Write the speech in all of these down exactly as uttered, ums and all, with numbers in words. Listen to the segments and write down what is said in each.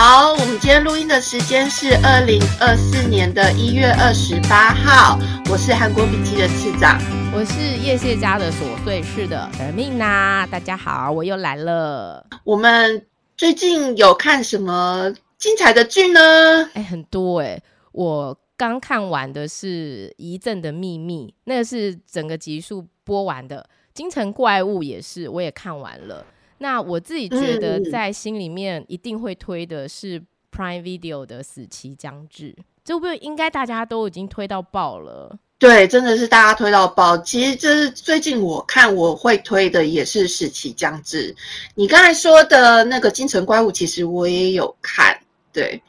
好，我们今天录音的时间是二零二四年的一月二十八号，我是韩国笔记的次长，我是叶谢家的琐碎事的神命啦，大家好，我又来了。我们最近有看什么精彩的剧呢？哎、欸，很多哎、欸，我刚看完的是《遗赠的秘密》，那个是整个集数播完的，《京城怪物》也是，我也看完了。那我自己觉得在心里面一定会推的是 Prime Video 的《死期将至》，这部应该大家都已经推到爆了。对，真的是大家推到爆。其实这是最近我看我会推的也是《死期将至》。你刚才说的那个《京城怪物》其实我也有看，对。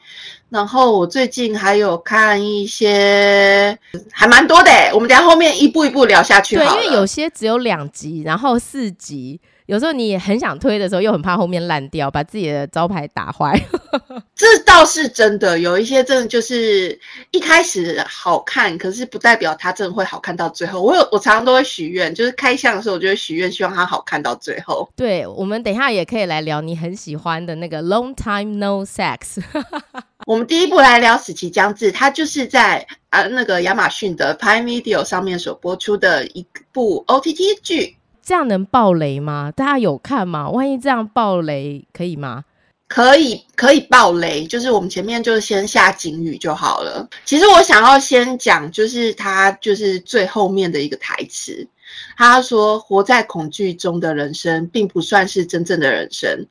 然后我最近还有看一些还蛮多的、欸、我们等一下后面一步一步聊下去好了。对，因为有些只有两集然后四集，有时候你很想推的时候又很怕后面烂掉，把自己的招牌打坏这倒是真的，有一些真的就是一开始好看，可是不代表它真的会好看到最后。 我, 有我常常都会许愿，就是开箱的时候我就会许愿希望它好看到最后。对，我们等一下也可以来聊你很喜欢的那个 Long Time No Sex 我们第一步来聊《死期将至》，它就是在、呃、那个亚马逊的 Prime Video 上面所播出的一部 O T T 剧。这样能爆雷吗？大家有看吗？万一这样爆雷可以吗？可以，可以爆雷，就是我们前面就先下警语就好了。其实我想要先讲，就是他就是最后面的一个台词，他说：“活在恐惧中的人生，并不算是真正的人生。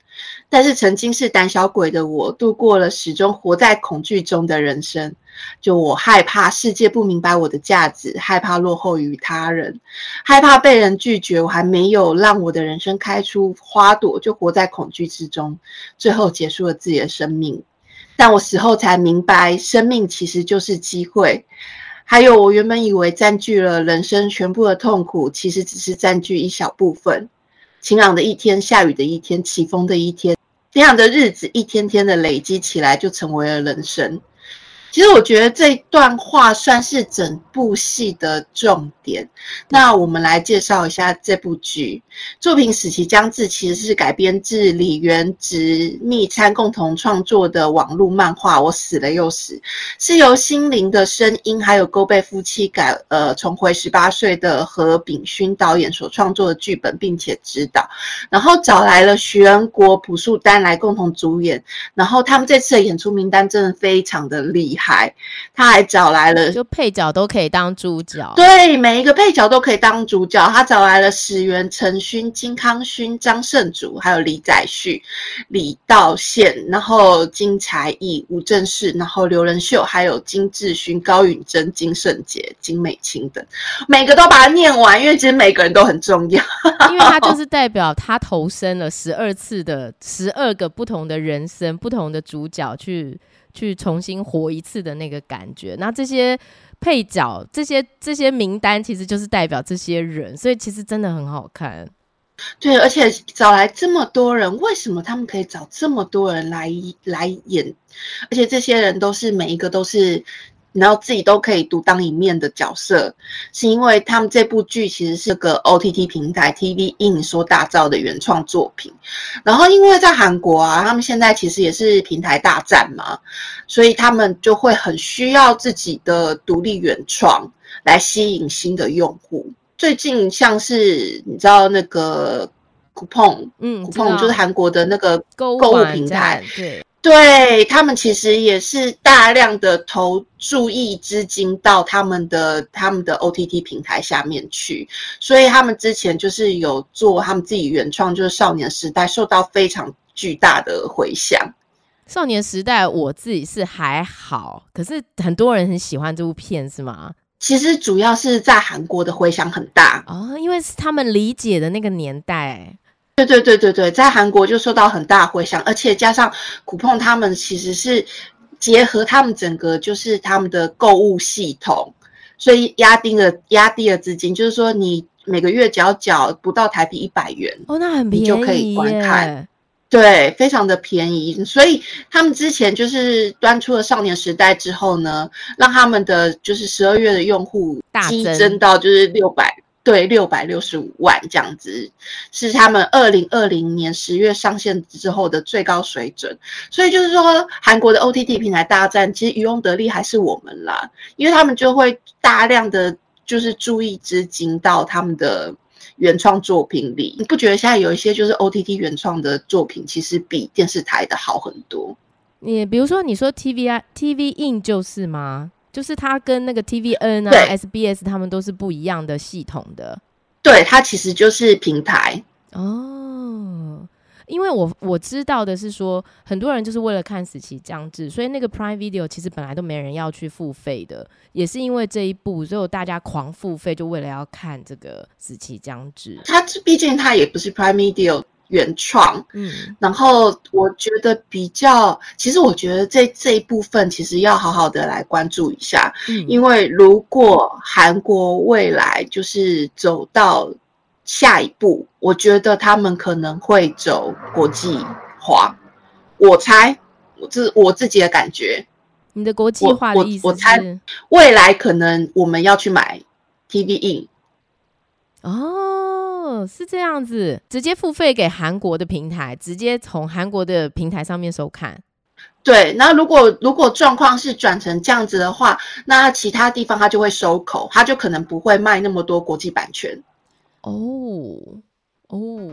但是曾经是胆小鬼的我，度过了始终活在恐惧中的人生。”就我害怕世界不明白我的价值，害怕落后于他人，害怕被人拒绝，我还没有让我的人生开出花朵，就活在恐惧之中，最后结束了自己的生命。但我死后才明白，生命其实就是机会。还有我原本以为占据了人生全部的痛苦，其实只是占据一小部分。晴朗的一天，下雨的一天，起风的一天，这样的日子一天天的累积起来，就成为了人生。其实我觉得这段话算是整部戏的重点。那我们来介绍一下这部剧。作品《死期将至》其实是改编自李元植、密参共同创作的网络漫画《我死了又死》，是由心灵的声音还有勾背夫妻改呃重回十八岁的何炳勋导演所创作的剧本并且指导，然后找来了徐恩国、朴树丹来共同主演。然后他们这次的演出名单真的非常的厉害，他还找来了就配角都可以当主角，对，每一个配角都可以当主角。他找来了石原诚勋、金康勋、张胜祖，还有李宰旭、李道宪，然后金才艺、吴正式，然后刘仁秀，还有金智勋、高允贞、金圣杰、金美清等，每个都把它念完，因为其实每个人都很重要因为他就是代表他投身了十二次的十二个不同的人生，不同的主角去去重新活一次的那个感觉。那这些配角，这些这些名单其实就是代表这些人，所以其实真的很好看。对，而且找来这么多人，为什么他们可以找这么多人来来演？而且这些人都是每一个都是，然后自己都可以独当一面的角色，是因为他们这部剧其实是个 O T T 平台 T V-In 所打造的原创作品。然后因为在韩国啊，他们现在其实也是平台大战嘛，所以他们就会很需要自己的独立原创来吸引新的用户。最近像是你知道那个 Coupon， 嗯 Coupon 就是韩国的那个购物平台，对。对，他们其实也是大量的投注意资金到他们的他们的 O T T 平台下面去，所以他们之前就是有做他们自己原创，就是《少年时代》受到非常巨大的回响。《少年时代》我自己是还好，可是很多人很喜欢这部片是吗？其实主要是在韩国的回响很大哦，因为是他们理解的那个年代。对对对对对，在韩国就受到很大的回响，而且加上酷碰他们其实是结合他们整个就是他们的购物系统，所以压低了压低了资金，就是说你每个月只要缴不到台币一百元，哦，那很便宜耶，你就可以观看。对，非常的便宜，所以他们之前就是端出了《少年时代》之后呢，让他们的就是十二月的用户激增到就是六百。对六百六十五万这样子，是他们二零二零年十月上线之后的最高水准。所以就是说韩国的 O T T 平台大战，其实渔翁得利还是我们啦，因为他们就会大量的就是注意资金到他们的原创作品里。你不觉得现在有一些就是 O T T 原创的作品其实比电视台的好很多？你比如说你说 T V-In 就是吗？就是它跟那个 T V-In 啊 S B S 他们都是不一样的系统的。对，它其实就是平台哦。因为 我, 我知道的是说很多人就是为了看死期将至，所以那个 Prime Video 其实本来都没人要去付费的，也是因为这一部所以大家狂付费，就为了要看这个死期将至。它毕竟它也不是 Prime Video 原创、嗯、然后我觉得比较其实我觉得 这, 这一部分其实要好好的来关注一下、嗯、因为如果韩国未来就是走到下一步，我觉得他们可能会走国际化，我猜，这是我自己的感觉。你的国际化的意思是？我, 我, 我猜未来可能我们要去买 T V-In。哦，是这样子，直接付费给韩国的平台，直接从韩国的平台上面收看。对，那如果如果状况是转成这样子的话，那其他地方他就会收口，他就可能不会卖那么多国际版权。哦哦，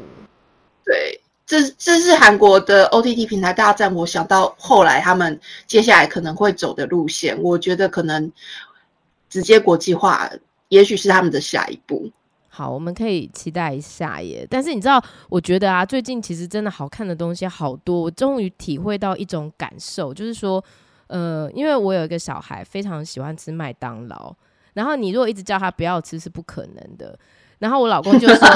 对，这这是韩国的 O T T 平台大战。我想到后来他们接下来可能会走的路线，我觉得可能直接国际化，也许是他们的下一步。好，我们可以期待一下耶。但是你知道，我觉得啊，最近其实真的好看的东西好多，我终于体会到一种感受，就是说，呃，因为我有一个小孩非常喜欢吃麦当劳，然后你如果一直叫他不要吃是不可能的。然后我老公就说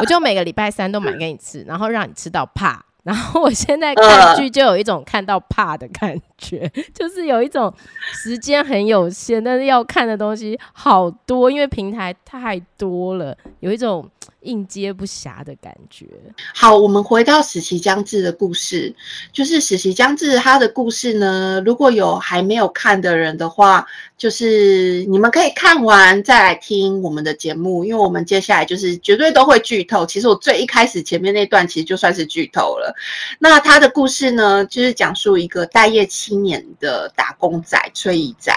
我就每个礼拜三都买给你吃，然后让你吃到怕。然后我现在看剧就有一种看到怕的感觉，就是有一种时间很有限，但是要看的东西好多，因为平台太多了，有一种应接不暇的感觉。好，我们回到死期将至的故事，就是死期将至他的故事呢，如果有还没有看的人的话，就是你们可以看完再来听我们的节目，因为我们接下来就是绝对都会剧透。其实我最一开始前面那段其实就算是剧透了。那他的故事呢，就是讲述一个待业七年的打工仔崔一仔，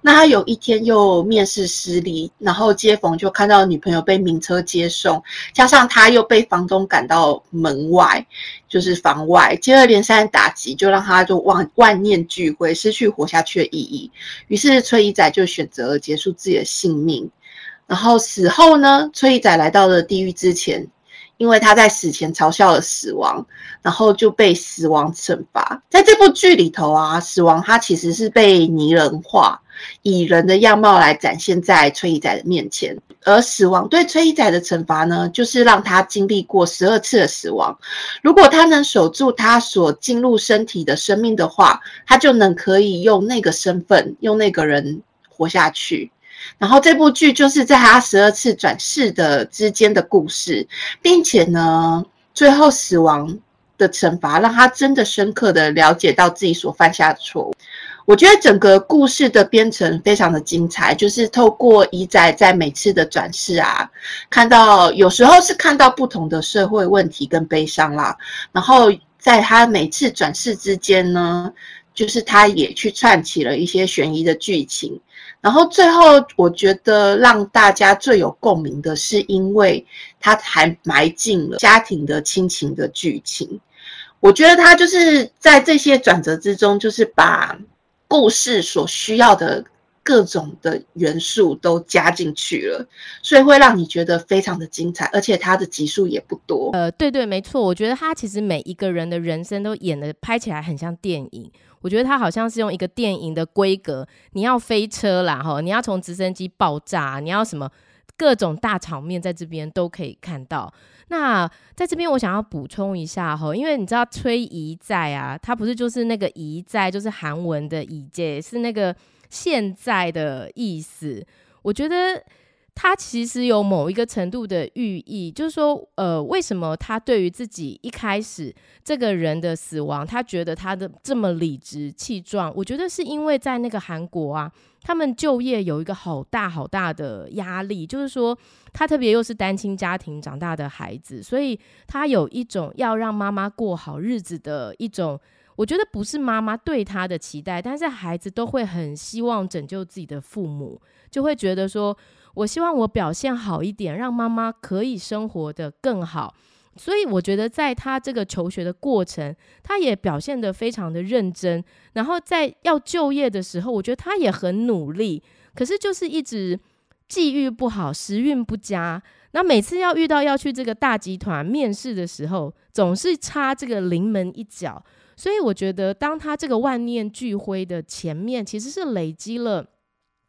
那他有一天又面试失利，然后接逢就看到女朋友被名车接送，加上他又被房东赶到门外，就是房外，接二连三的打击就让他就万万念俱灰，失去活下去的意义。于是崔一仔就选择结束自己的性命。然后死后呢，崔一仔来到了地狱之前，因为他在死前嘲笑了死亡，然后就被死亡惩罚。在这部剧里头啊，死亡他其实是被拟人化，以人的样貌来展现在崔一仔的面前。而死亡对崔一仔的惩罚呢，就是让他经历过十二次的死亡，如果他能守住他所进入身体的生命的话，他就能可以用那个身份，用那个人活下去。然后这部剧就是在他十二次转世的之间的故事，并且呢，最后死亡的惩罚让他真的深刻的了解到自己所犯下的错误。我觉得整个故事的编程非常的精彩，就是透过一仔在每次的转世啊，看到有时候是看到不同的社会问题跟悲伤啦，然后在他每次转世之间呢，就是他也去串起了一些悬疑的剧情。然后最后我觉得让大家最有共鸣的是，因为他还埋进了家庭的亲情的剧情。我觉得他就是在这些转折之中，就是把故事所需要的各种的元素都加进去了，所以会让你觉得非常的精彩，而且它的集数也不多。呃，对对，没错，我觉得它其实每一个人的人生都演的拍起来很像电影。我觉得它好像是用一个电影的规格，你要飞车啦，你要从直升机爆炸，你要什么各种大场面在这边都可以看到。那在这边我想要补充一下，因为你知道崔一在啊，他不是就是那个一在，就是韩文的一介，是那个现在的意思。我觉得它其实有某一个程度的寓意，就是说呃，为什么他对于自己一开始这个人的死亡他觉得他的这么理直气壮，我觉得是因为在那个韩国啊，他们就业有一个好大好大的压力，就是说他特别又是单亲家庭长大的孩子，所以他有一种要让妈妈过好日子的一种，我觉得不是妈妈对他的期待，但是孩子都会很希望拯救自己的父母，就会觉得说我希望我表现好一点，让妈妈可以生活得更好。所以我觉得在他这个求学的过程，他也表现得非常的认真，然后在要就业的时候，我觉得他也很努力，可是就是一直际遇不好，时运不佳，那每次要遇到要去这个大集团面试的时候，总是差这个临门一脚。所以我觉得当他这个万念俱灰的前面，其实是累积了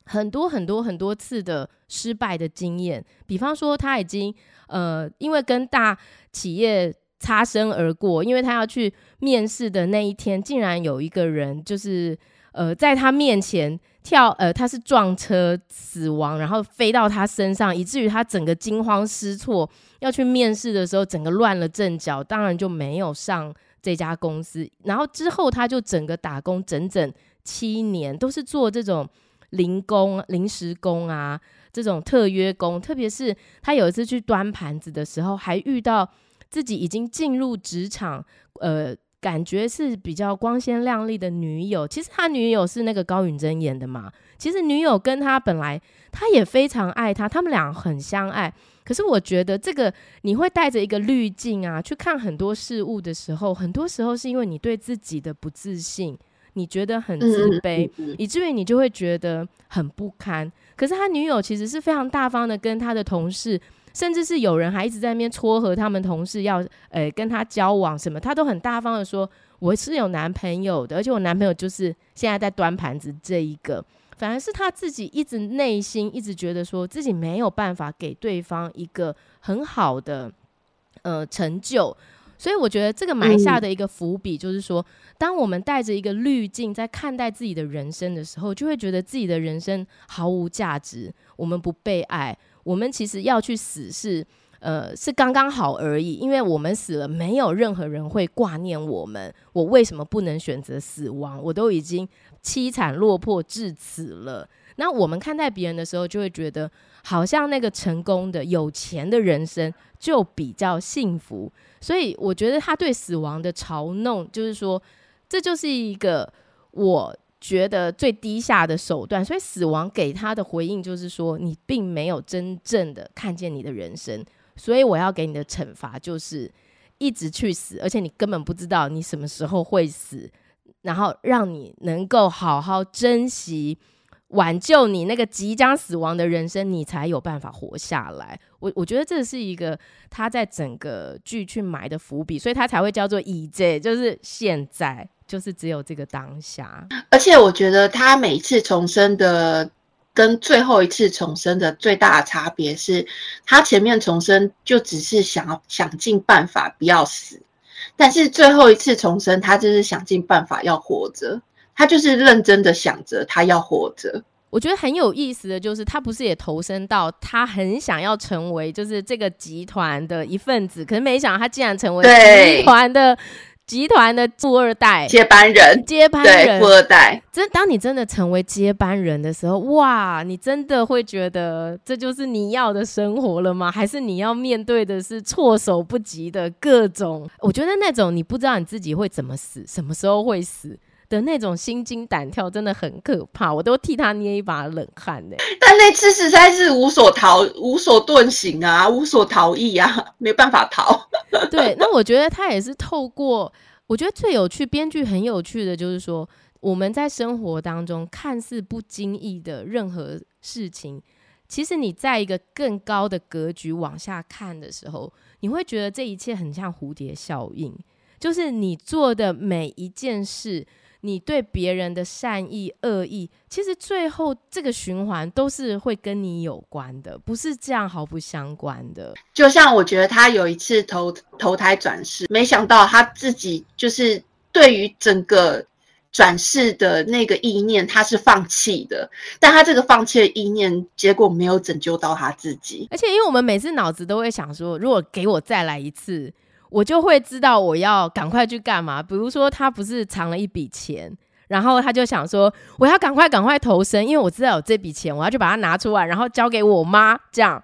很多很多很多次的失败的经验，比方说他已经呃，因为跟大企业擦身而过，因为他要去面试的那一天，竟然有一个人就是呃，在他面前跳呃，他是撞车死亡，然后飞到他身上，以至于他整个惊慌失措，要去面试的时候整个乱了阵脚，当然就没有上这家公司。然后之后他就整个打工整整七年，都是做这种零工、临时工啊，这种特约工，特别是他有一次去端盘子的时候，还遇到自己已经进入职场，呃，感觉是比较光鲜亮丽的女友。其实他女友是那个高允贞演的嘛，其实女友跟他本来他也非常爱他，他们俩很相爱。可是我觉得这个你会带着一个滤镜啊去看很多事物的时候，很多时候是因为你对自己的不自信，你觉得很自卑，以至于你就会觉得很不堪。可是他女友其实是非常大方的跟他的同事，甚至是有人还一直在那边撮合他们同事要、呃、跟他交往什么，他都很大方的说我是有男朋友的，而且我男朋友就是现在在端盘子这一个。反而是他自己一直内心一直觉得说自己没有办法给对方一个很好的、呃、成就。所以我觉得这个埋下的一个伏笔就是说，当我们带着一个滤镜在看待自己的人生的时候，就会觉得自己的人生毫无价值，我们不被爱，我们其实要去死是呃，是刚刚好而已，因为我们死了没有任何人会挂念我们，我为什么不能选择死亡，我都已经凄惨落魄至此了。那我们看待别人的时候，就会觉得好像那个成功的有钱的人生就比较幸福。所以我觉得他对死亡的嘲弄，就是说这就是一个我觉得最低下的手段。所以死亡给他的回应就是说，你并没有真正的看见你的人生，所以我要给你的惩罚就是一直去死，而且你根本不知道你什么时候会死，然后让你能够好好珍惜挽救你那个即将死亡的人生，你才有办法活下来。 我, 我觉得这是一个他在整个剧去埋的伏笔，所以他才会叫做이제，就是现在，就是只有这个当下。而且我觉得他每一次重生的跟最后一次重生的最大的差别是，他前面重生就只是想想尽办法不要死，但是最后一次重生他就是想尽办法要活着，他就是认真的想着他要活着。我觉得很有意思的就是，他不是也投身到他很想要成为就是这个集团的一份子，可是没想到他竟然成为集团的集团的富二代接班人，接班人对富二代。真当你真的成为接班人的时候，哇，你真的会觉得这就是你要的生活了吗？还是你要面对的是措手不及的各种，我觉得那种你不知道你自己会怎么死，什么时候会死的那种心惊胆跳真的很可怕，我都替他捏一把冷汗、欸、但那次实在是无所逃无所遁形啊，无所逃逸啊，没办法逃对，那我觉得他也是透过，我觉得最有趣，编剧很有趣的就是说，我们在生活当中看似不经意的任何事情，其实你在一个更高的格局往下看的时候，你会觉得这一切很像蝴蝶效应，就是你做的每一件事，你对别人的善意恶意，其实最后这个循环都是会跟你有关的，不是这样毫不相关的。就像我觉得他有一次 投, 投胎转世，没想到他自己就是对于整个转世的那个意念他是放弃的，但他这个放弃的意念结果没有拯救到他自己。而且因为我们每次脑子都会想说，如果给我再来一次，我就会知道我要赶快去干嘛。比如说他不是藏了一笔钱，然后他就想说我要赶快赶快投生，因为我知道有这笔钱，我要去把它拿出来，然后交给我妈这样。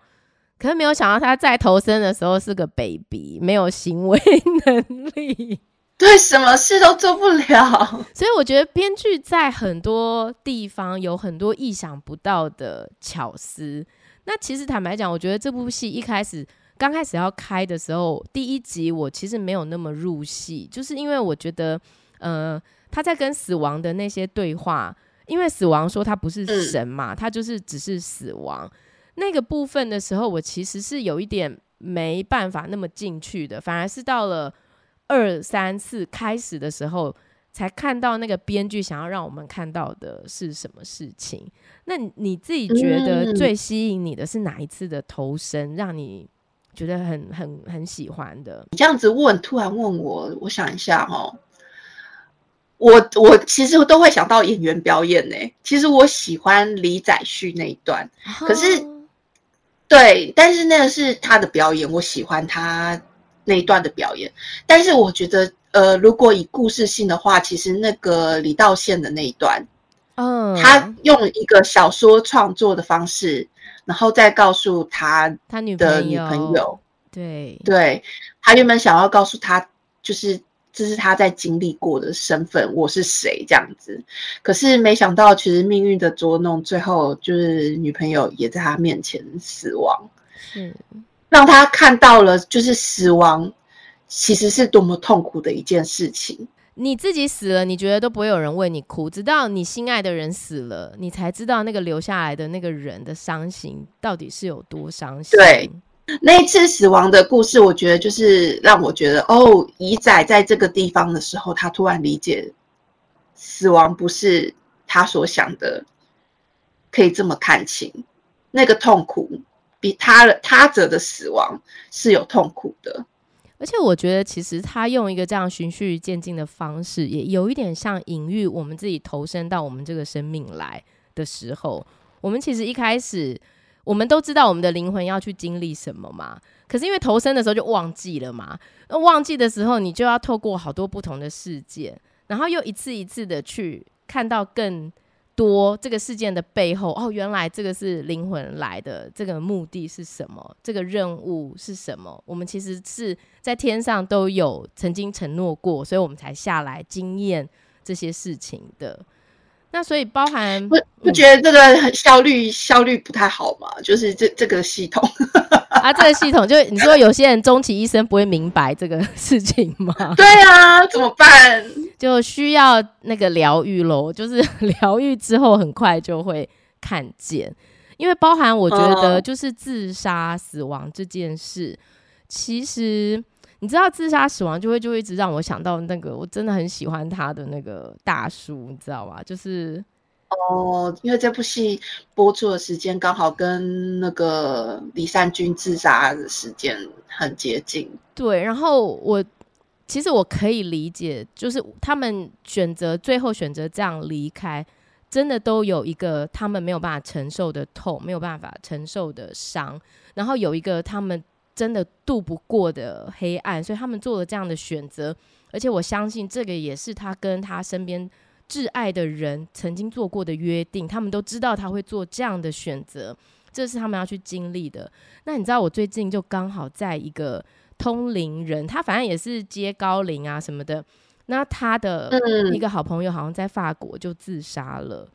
可是没有想到他再投生的时候是个 baby， 没有行为能力，对，什么事都做不了。所以我觉得编剧在很多地方有很多意想不到的巧思。那其实坦白讲，我觉得这部戏一开始刚开始要开的时候，第一集我其实没有那么入戏，就是因为我觉得呃，他在跟死亡的那些对话，因为死亡说他不是神嘛，他就是只是死亡那个部分的时候，我其实是有一点没办法那么进去的，反而是到了二三四开始的时候才看到那个编剧想要让我们看到的是什么事情。那你自己觉得最吸引你的是哪一次的投身，让你觉得很很很喜欢的？你这样子问，突然问我，我想一下哦。我我其实都会想到演员表演呢、欸。其实我喜欢李载旭那一段，可是对，但是那个是他的表演，我喜欢他那一段的表演。但是我觉得，呃，如果以故事性的话，其实那个李道宪的那一段，嗯，他用一个小说创作的方式，然后再告诉他他女的女朋友，对对，他原本想要告诉他，就是这是他在经历过的身份，我是谁这样子。可是没想到，其实命运的捉弄，最后就是女朋友也在他面前死亡。是。让他看到了就是死亡其实是多么痛苦的一件事情。你自己死了你觉得都不会有人为你哭，直到你心爱的人死了你才知道那个留下来的那个人的伤心到底是有多伤心。对，那一次死亡的故事我觉得就是让我觉得哦，乙仔在这个地方的时候他突然理解死亡不是他所想的可以这么看清，那个痛苦比 他, 他者的死亡是有痛苦的。而且我觉得其实他用一个这样循序渐进的方式也有一点像隐喻我们自己投身到我们这个生命来的时候，我们其实一开始我们都知道我们的灵魂要去经历什么嘛，可是因为投身的时候就忘记了嘛，那忘记的时候你就要透过好多不同的事件，然后又一次一次的去看到更多这个事件的背后，哦，原来这个是灵魂来的，这个目的是什么，这个任务是什么，我们其实是在天上都有曾经承诺过，所以我们才下来经验这些事情的。那所以包含我我觉得这个效率、嗯、效率不太好嘛，就是这这个系统啊，这个系统就你说有些人终其一生不会明白这个事情吗？对啊，怎么办？就需要那个疗愈咯，就是疗愈之后很快就会看见。因为包含我觉得就是自杀死亡这件事、哦、其实你知道自杀死亡就会就会一直让我想到那个我真的很喜欢他的那个大叔，你知道吗？就是哦，因为这部戏播出的时间刚好跟那个李善均自杀的时间很接近。对，然后我其实我可以理解，就是他们选择最后选择这样离开，真的都有一个他们没有办法承受的痛，没有办法承受的伤，然后有一个他们真的渡不过的黑暗，所以他们做了这样的选择。而且我相信这个也是他跟他身边挚爱的人曾经做过的约定，他们都知道他会做这样的选择，这是他们要去经历的。那你知道我最近就刚好在一个通灵人，他反正也是接高龄啊什么的，那他的一个好朋友好像在法国就自杀了。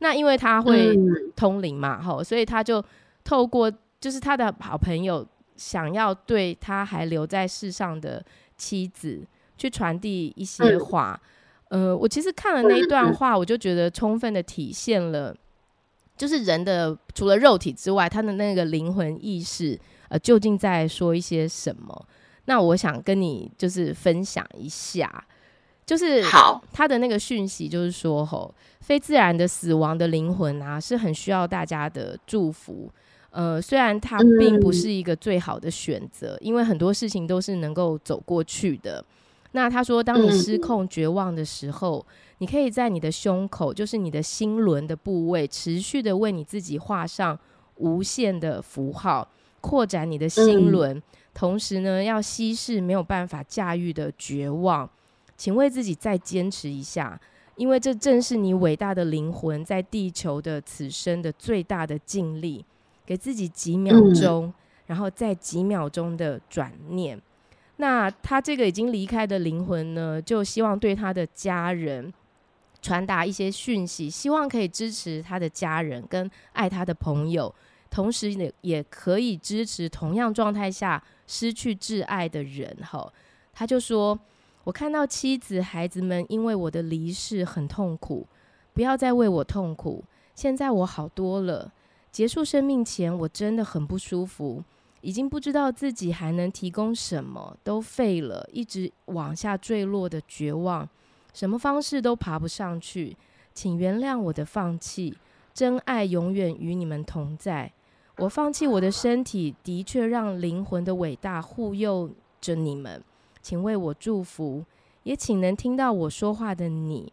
那因为他会通灵嘛、嗯、所以他就透过就是他的好朋友想要对他还留在世上的妻子去传递一些话、嗯呃、我其实看了那一段话，我就觉得充分的体现了就是人的除了肉体之外他的那个灵魂意识、呃、究竟在说一些什么。那我想跟你就是分享一下，就是他的那个讯息就是说吼，非自然的死亡的灵魂啊是很需要大家的祝福，呃，虽然它并不是一个最好的选择，因为很多事情都是能够走过去的。那他说当你失控绝望的时候、嗯、你可以在你的胸口，就是你的心轮的部位，持续的为你自己画上无限的符号，扩展你的心轮、嗯、同时呢要稀释没有办法驾驭的绝望。请为自己再坚持一下，因为这正是你伟大的灵魂在地球的此生的最大的尽力。给自己几秒钟、嗯、然后再几秒钟的转念。那他这个已经离开的灵魂呢，就希望对他的家人传达一些讯息，希望可以支持他的家人跟爱他的朋友，同时也可以支持同样状态下失去挚爱的人。他就说，我看到妻子孩子们因为我的离世很痛苦，不要再为我痛苦，现在我好多了。结束生命前我真的很不舒服，已经不知道自己还能提供什么，都废了，一直往下坠落的绝望，什么方式都爬不上去。请原谅我的放弃，真爱永远与你们同在。我放弃我的身体，的确让灵魂的伟大护佑着你们，请为我祝福，也请能听到我说话的你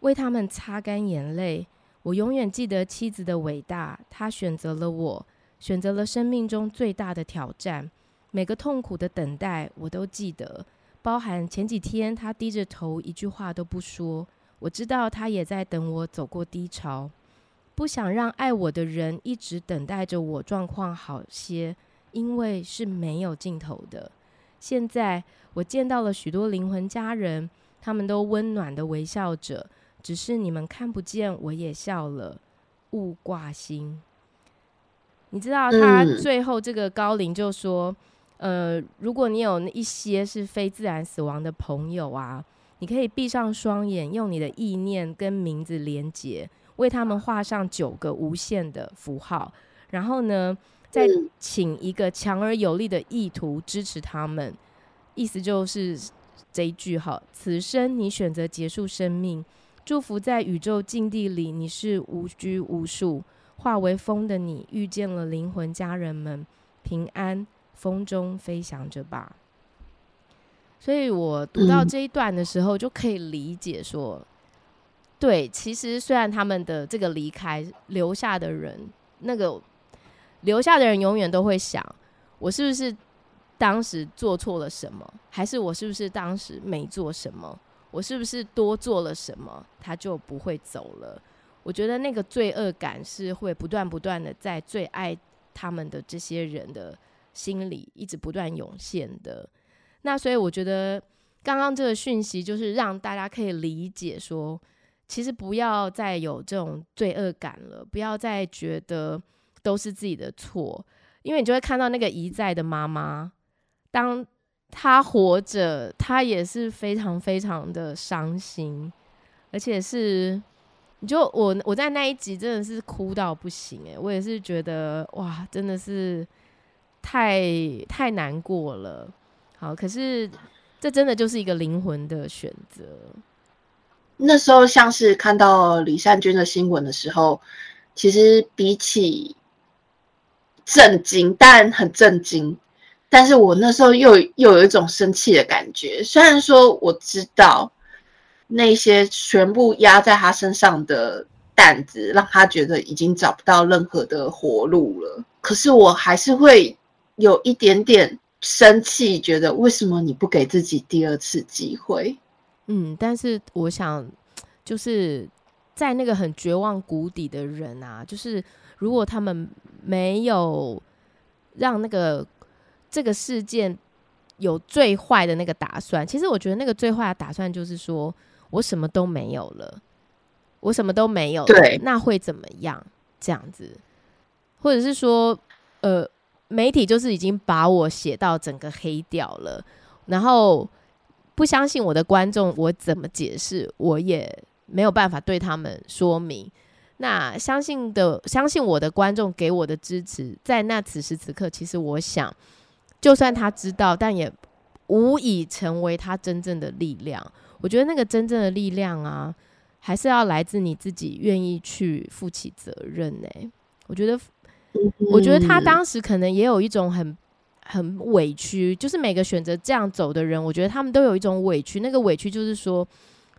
为他们擦干眼泪。我永远记得妻子的伟大，她选择了我，选择了生命中最大的挑战。每个痛苦的等待我都记得，包含前几天她低着头一句话都不说，我知道她也在等我走过低潮。不想让爱我的人一直等待着我状况好些，因为是没有尽头的。现在我见到了许多灵魂家人，他们都温暖的微笑着，只是你们看不见，我也笑了，勿挂心。你知道他最后这个高龄就说、嗯、呃，如果你有一些是非自然死亡的朋友啊，你可以闭上双眼，用你的意念跟名字连结，为他们画上九个无限的符号，然后呢再请一个强而有力的意图支持他们。意思就是这一句哈，此生你选择结束生命，祝福在宇宙境地里你是无拘无束，化为风的你遇见了灵魂家人们，平安风中飞翔着吧。所以我读到这一段的时候就可以理解说，对，其实虽然他们的这个离开，留下的人那个留下的人永远都会想，我是不是当时做错了什么，还是我是不是当时没做什么，我是不是多做了什么，他就不会走了。我觉得那个罪恶感是会不断不断的在最爱他们的这些人的心里一直不断涌现的。那所以我觉得刚刚这个讯息就是让大家可以理解说，其实不要再有这种罪恶感了，不要再觉得都是自己的错。因为你就会看到那个遗在的妈妈，当她活着，她也是非常非常的伤心，而且是你就 我, 我在那一集真的是哭到不行、欸、我也是觉得哇，真的是太太难过了。好，可是这真的就是一个灵魂的选择。那时候像是看到李善均的新闻的时候，其实比起震惊，但很震惊，但是我那时候又又有一种生气的感觉。虽然说我知道那些全部压在他身上的担子让他觉得已经找不到任何的活路了，可是我还是会有一点点生气，觉得为什么你不给自己第二次机会。嗯，但是我想就是在那个很绝望谷底的人啊，就是如果他们没有让那个这个事件有最坏的那个打算，其实我觉得那个最坏的打算就是说，我什么都没有了，我什么都没有了，那会怎么样？这样子，或者是说，呃，媒体就是已经把我写到整个黑掉了，然后不相信我的观众，我怎么解释？我也没有办法对他们说明。那相信的相信我的观众给我的支持，在那此时此刻，其实我想就算他知道，但也无以成为他真正的力量。我觉得那个真正的力量啊，还是要来自你自己愿意去负起责任、欸、我觉得我觉得他当时可能也有一种很很委屈，就是每个选择这样走的人，我觉得他们都有一种委屈，那个委屈就是说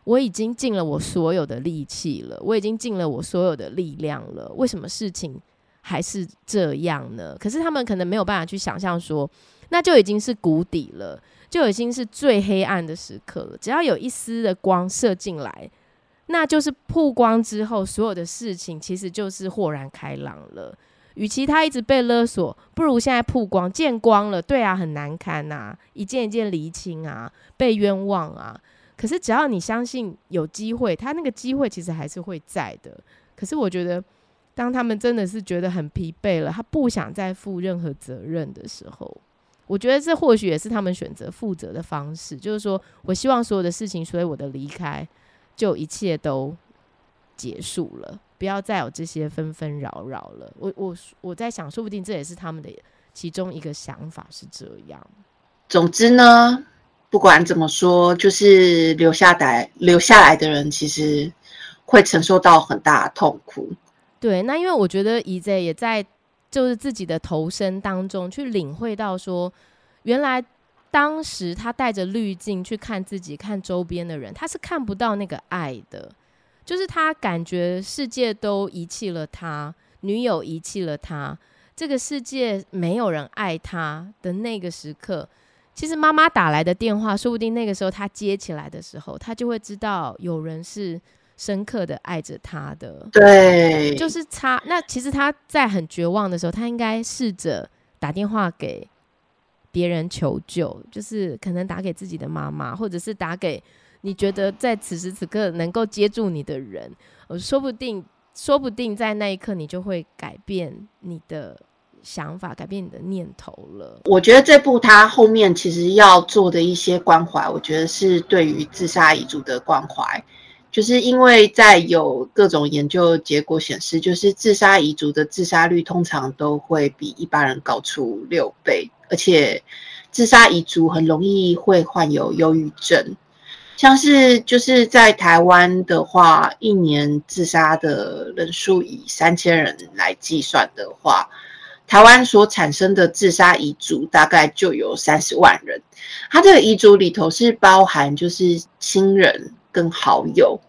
我已经尽了我所有的力气了，我已经尽了我所有的力量了，为什么事情还是这样呢？可是他们可能没有办法去想象说那就已经是谷底了，就已经是最黑暗的时刻了，只要有一丝的光射进来，那就是曝光之后所有的事情其实就是豁然开朗了。与其他一直被勒索，不如现在曝光，见光了，对啊，很难堪啊，一件一件厘清啊，被冤枉啊。可是只要你相信有机会，他那个机会其实还是会在的。可是我觉得当他们真的是觉得很疲惫了，他不想再负任何责任的时候，我觉得这或许也是他们选择负责的方式，就是说我希望所有的事情，所以我的离开就一切都结束了，不要再有这些纷纷扰扰了。 我, 我, 我在想，说不定这也是他们的其中一个想法是这样。总之呢，不管怎么说，就是留下来留下来的人其实会承受到很大的痛苦。对，那因为我觉得怡姐也在就是自己的投身当中去领会到说，原来当时他带着滤镜去看自己，看周边的人，他是看不到那个爱的，就是他感觉世界都遗弃了他，女友遗弃了他，这个世界没有人爱他的那个时刻，其实妈妈打来的电话，说不定那个时候他接起来的时候，他就会知道有人是深刻的爱着他的。对，就是他，那其实他在很绝望的时候，他应该试着打电话给别人求救，就是可能打给自己的妈妈，或者是打给你觉得在此时此刻能够接住你的人，说不定说不定在那一刻你就会改变你的想法，改变你的念头了。我觉得这部他后面其实要做的一些关怀，我觉得是对于自杀遗族的关怀，就是因为在有各种研究结果显示，就是自杀遗族的自杀率通常都会比一般人高出六倍，而且自杀遗族很容易会患有忧郁症，像是就是在台湾的话，一年自杀的人数以三千人来计算的话，台湾所产生的自杀遗族大概就有三十万人，它这个遗族里头是包含就是亲人跟好友，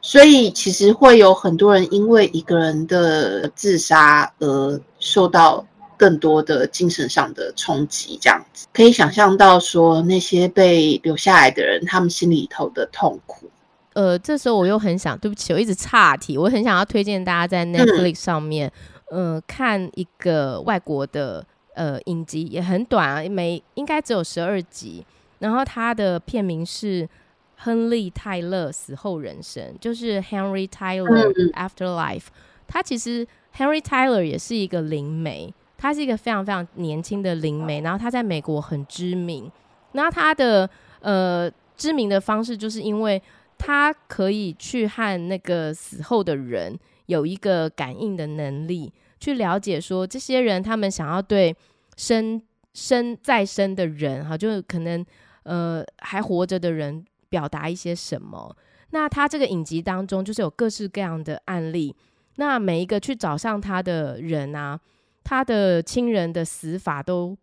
所以其实会有很多人因为一个人的自杀而受到更多的精神上的冲击，这样子可以想象到说那些被留下来的人他们心里头的痛苦。呃，这时候我又很想，对不起我一直岔题，我很想要推荐大家在 Netflix 上面、嗯呃、看一个外国的、呃、影集，也很短啊，每应该只有十二集，然后它的片名是亨利·泰勒死后人生，就是 Henry Tyler Afterlife。 他其实 Henry Tyler 也是一个灵媒，他是一个非常非常年轻的灵媒，然后他在美国很知名，然后他的、呃、知名的方式就是因为他可以去和那个死后的人有一个感应的能力，去了解说这些人他们想要对生生再生的人，好，就可能、呃、还活着的人表达一些什么。那他这个影集当中就是有各式各样的案例，那每一个去找上他的人啊，他的亲人的死法都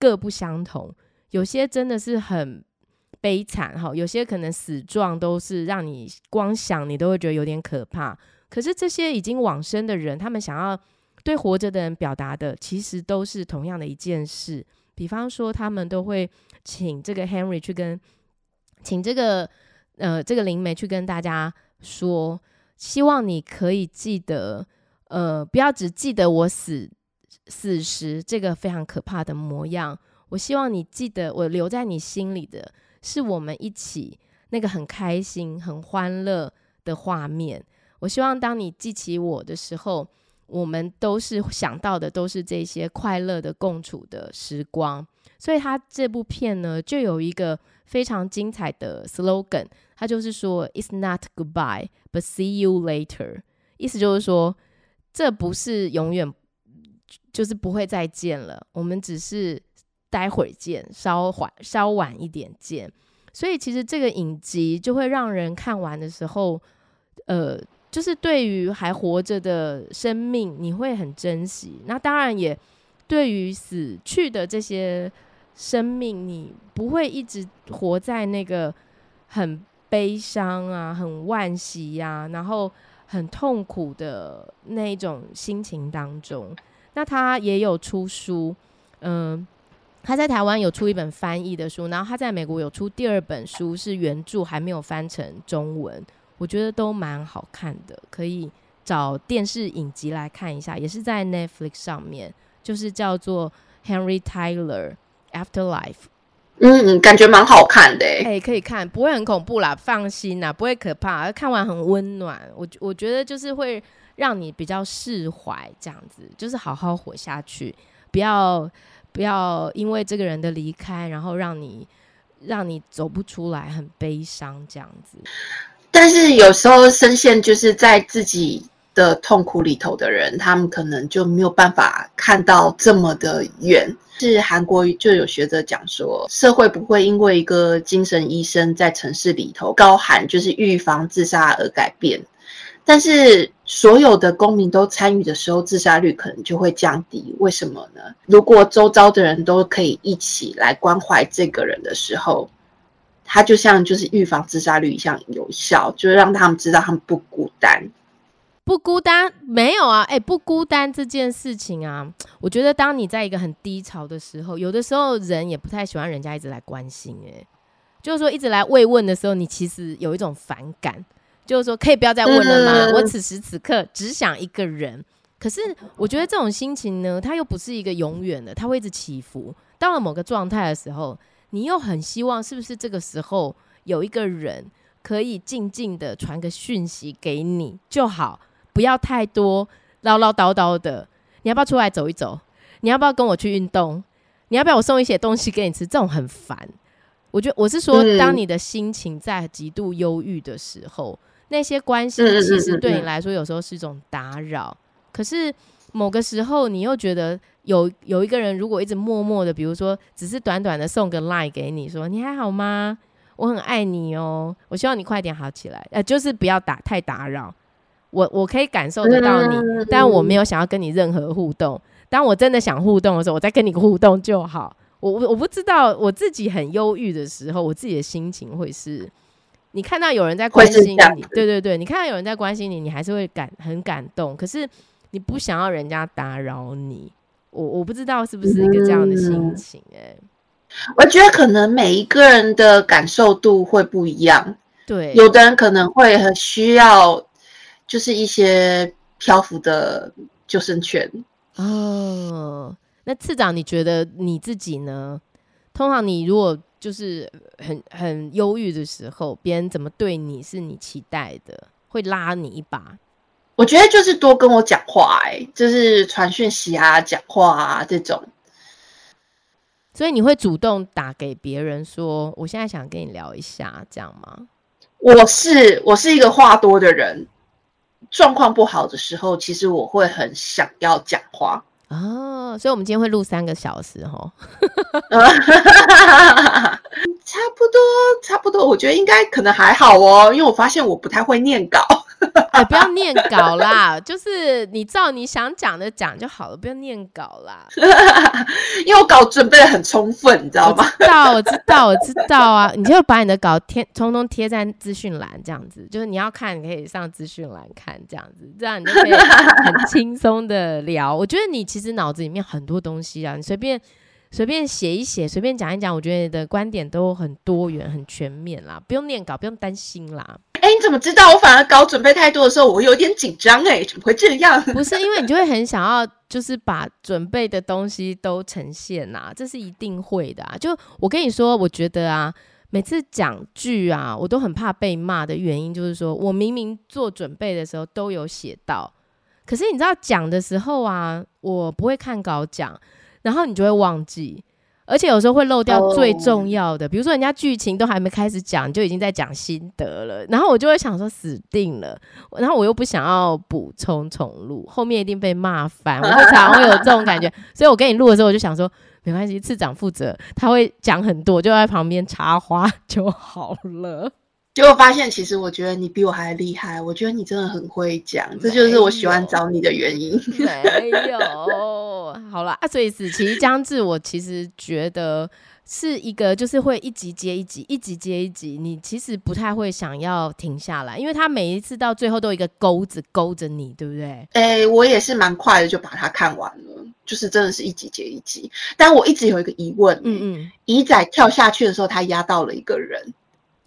各不相同，有些真的是很悲惨，有些可能死状都是让你光想你都会觉得有点可怕，可是这些已经往生的人，他们想要对活着的人表达的其实都是同样的一件事，比方说他们都会请这个 Henry 去跟请这个呃这个灵媒去跟大家说，希望你可以记得，呃，不要只记得我死死时这个非常可怕的模样，我希望你记得我留在你心里的是我们一起那个很开心很欢乐的画面，我希望当你记起我的时候，我们都是想到的都是这些快乐的共处的时光。所以他这部片呢就有一个非常精彩的 slogan， 他就是说 It's not goodbye but see you later， 意思就是说这不是永远，就是不会再见了，我们只是待会见，稍晚稍晚一点见。所以其实这个影集就会让人看完的时候，呃就是对于还活着的生命你会很珍惜，那当然也对于死去的这些生命，你不会一直活在那个很悲伤啊、很惋惜啊，然后很痛苦的那一种心情当中。那他也有出书，嗯、呃，他在台湾有出一本翻译的书，然后他在美国有出第二本书，是原著还没有翻成中文，我觉得都蛮好看的，可以找电视影集来看一下，也是在 Netflix 上面，就是叫做 Henry Tyler Afterlife。 嗯，感觉蛮好看的耶、欸、可以看，不会很恐怖啦，放心啦，不会可怕，看完很温暖。 我, 我觉得就是会让你比较释怀，这样子就是好好活下去，不要不要因为这个人的离开然后让你让你走不出来，很悲伤这样子。但是有时候深陷就是在自己的痛苦里头的人，他们可能就没有办法看到这么的远。是韩国就有学者讲说，社会不会因为一个精神医生在城市里头高喊就是预防自杀而改变，但是所有的公民都参与的时候，自杀率可能就会降低。为什么呢？如果周遭的人都可以一起来关怀这个人的时候，他就像就是预防自杀率一样有效，就是让他们知道他们不孤单。不孤单没有啊、欸、不孤单这件事情啊，我觉得当你在一个很低潮的时候，有的时候人也不太喜欢人家一直来关心、欸、就是说一直来慰问的时候，你其实有一种反感，就是说可以不要再问了吗、嗯、我此时此刻只想一个人。可是我觉得这种心情呢，它又不是一个永远的，它会一直起伏，到了某个状态的时候，你又很希望是不是这个时候有一个人可以静静的传个讯息给你就好，不要太多唠唠叨叨的，你要不要出来走一走，你要不要跟我去运动，你要不要我送一些东西给你吃，这种很烦。我觉得我是说，当你的心情在极度忧郁的时候，那些关心其实对你来说有时候是一种打扰，可是某个时候你又觉得有有一个人如果一直默默的，比如说只是短短的送个 line 给你说你还好吗，我很爱你哦，我希望你快点好起来，呃，就是不要打太打扰我，我可以感受得到你、嗯、但我没有想要跟你任何互动，当我真的想互动的时候我再跟你互动就好。 我, 我不知道我自己很忧郁的时候，我自己的心情会是你看到有人在关心你，对对对，你看到有人在关心你，你还是会感很感动，可是你不想要人家打扰你。我我不知道是不是一个这样的心情、欸嗯、我觉得可能每一个人的感受度会不一样，对，有的人可能会很需要就是一些漂浮的救生圈。哦，那次长你觉得你自己呢？通常你如果就是很很忧郁的时候，别人怎么对你是你期待的，会拉你一把？我觉得就是多跟我讲话、欸、就是传讯息啊，讲话啊这种。所以你会主动打给别人说我现在想跟你聊一下，这样吗？我是我是一个话多的人，状况不好的时候其实我会很想要讲话。哦，所以我们今天会录三个小时齁差不多差不多，我觉得应该可能还好哦，因为我发现我不太会念稿、欸、不要念稿啦就是你照你想讲的讲就好了，不要念稿啦因为我稿准备得很充分，你知道吗？我知道我知道我知道啊你就把你的稿贴通通贴在资讯栏，这样子就是你要看你可以上资讯栏看，这样子这样你就可以很轻松的聊我觉得你其实脑子里面很多东西啊，你随便随便写一写，随便讲一讲，我觉得你的观点都很多元很全面啦，不用念稿，不用担心啦。哎、欸，你怎么知道？我反而稿准备太多的时候我有点紧张，哎，怎么会这样？不是因为你就会很想要就是把准备的东西都呈现啊，这是一定会的啊。就我跟你说我觉得啊，每次讲剧啊我都很怕被骂的原因就是说，我明明做准备的时候都有写到，可是你知道讲的时候啊我不会看稿讲，然后你就会忘记，而且有时候会漏掉最重要的、oh. 比如说人家剧情都还没开始讲就已经在讲心得了，然后我就会想说死定了，然后我又不想要补充重录，后面一定被骂翻，我会常会有这种感觉所以我跟你录的时候我就想说没关系，次长负责，他会讲很多，就在旁边插花就好了结果发现其实我觉得你比我还厉害，我觉得你真的很会讲，这就是我喜欢找你的原因。没有好啦、啊、所以子琪将至，我其实觉得是一个就是会一集接一集一集接一集，你其实不太会想要停下来，因为他每一次到最后都有一个钩子钩着你，对不对？欸，我也是蛮快的就把它看完了，就是真的是一集接一集。但我一直有一个疑问，嗯嗯，乙仔跳下去的时候他压到了一个人，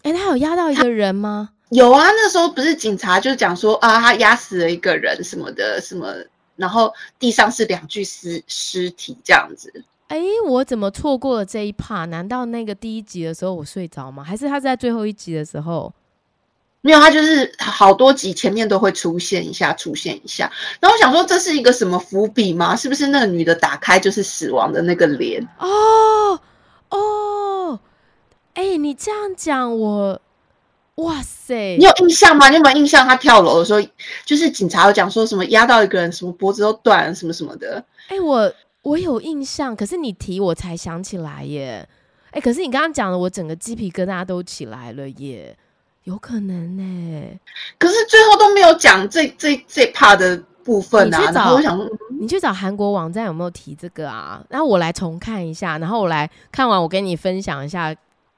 哎、欸，他有压到一个人吗？有啊，那时候不是警察就讲说啊，他压死了一个人什么的什么，然后地上是两具尸尸体这样子。哎、欸，我怎么错过了这一 part？ 难道那个第一集的时候我睡着吗？还是他是在最后一集的时候？没有，他就是好多集前面都会出现一下，出现一下。然后我想说，这是一个什么伏笔吗？是不是那个女的打开就是死亡的那个脸？哦哦。哎、欸，你这样讲我，哇塞！你有印象吗？你有没有印象？他跳楼的时候，就是警察有讲说什么压到一个人，什么脖子都断，什么什么的。哎、欸，我我有印象，可是你提我才想起来耶。哎、欸，可是你刚刚讲的，我整个鸡皮疙瘩都起来了耶，有可能呢。可是最后都没有讲这这这 part 的部分啊。然后我想说，你去找韩国网站有没有提这个啊？然后我来重看一下，然后我来看完，我跟你分享一下。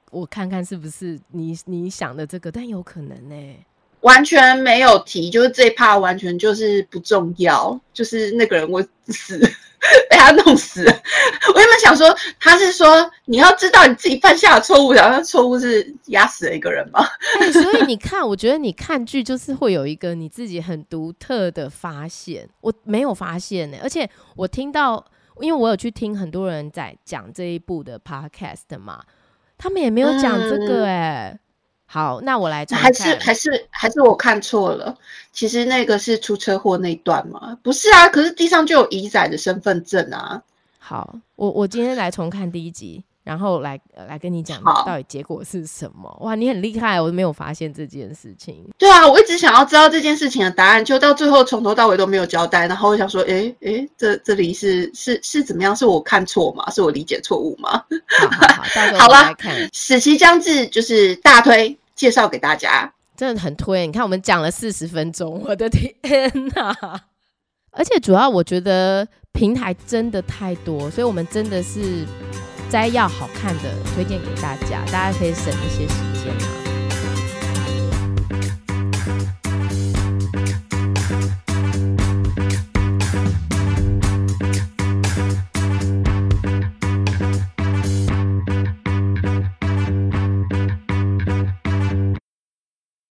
我看看是不是 你, 你想的这个，但有可能欸，完全没有提，就是这一 part 完全就是不重要，就是那个人我死被他弄死了。我原本想说他是说你要知道你自己犯下的错误，然后错误是压死了一个人吗、欸、所以你看，我觉得你看剧就是会有一个你自己很独特的发现，我没有发现欸。而且我听到，因为我有去听很多人在讲这一部的 podcast 嘛，他们也没有讲这个欸、嗯、好，那我来重看。还是还是还是我看错了，其实那个是出车祸那一段吗？不是啊，可是地上就有乙仔的身份证啊。好，我我今天来重看第一集，然后来、呃、来跟你讲到底结果是什么。哇，你很厉害，我没有发现这件事情。对啊，我一直想要知道这件事情的答案，就到最后从头到尾都没有交代。然后我想说诶诶，这这里是是是怎么样，是我看错吗？是我理解错误吗？好好好，大家好啦，死期将至就是大推介绍给大家，真的很推。你看我们讲了四十分钟，我的天哪。而且主要我觉得平台真的太多，所以我们真的是摘要好看的推荐给大家，大家可以省一些时间啊。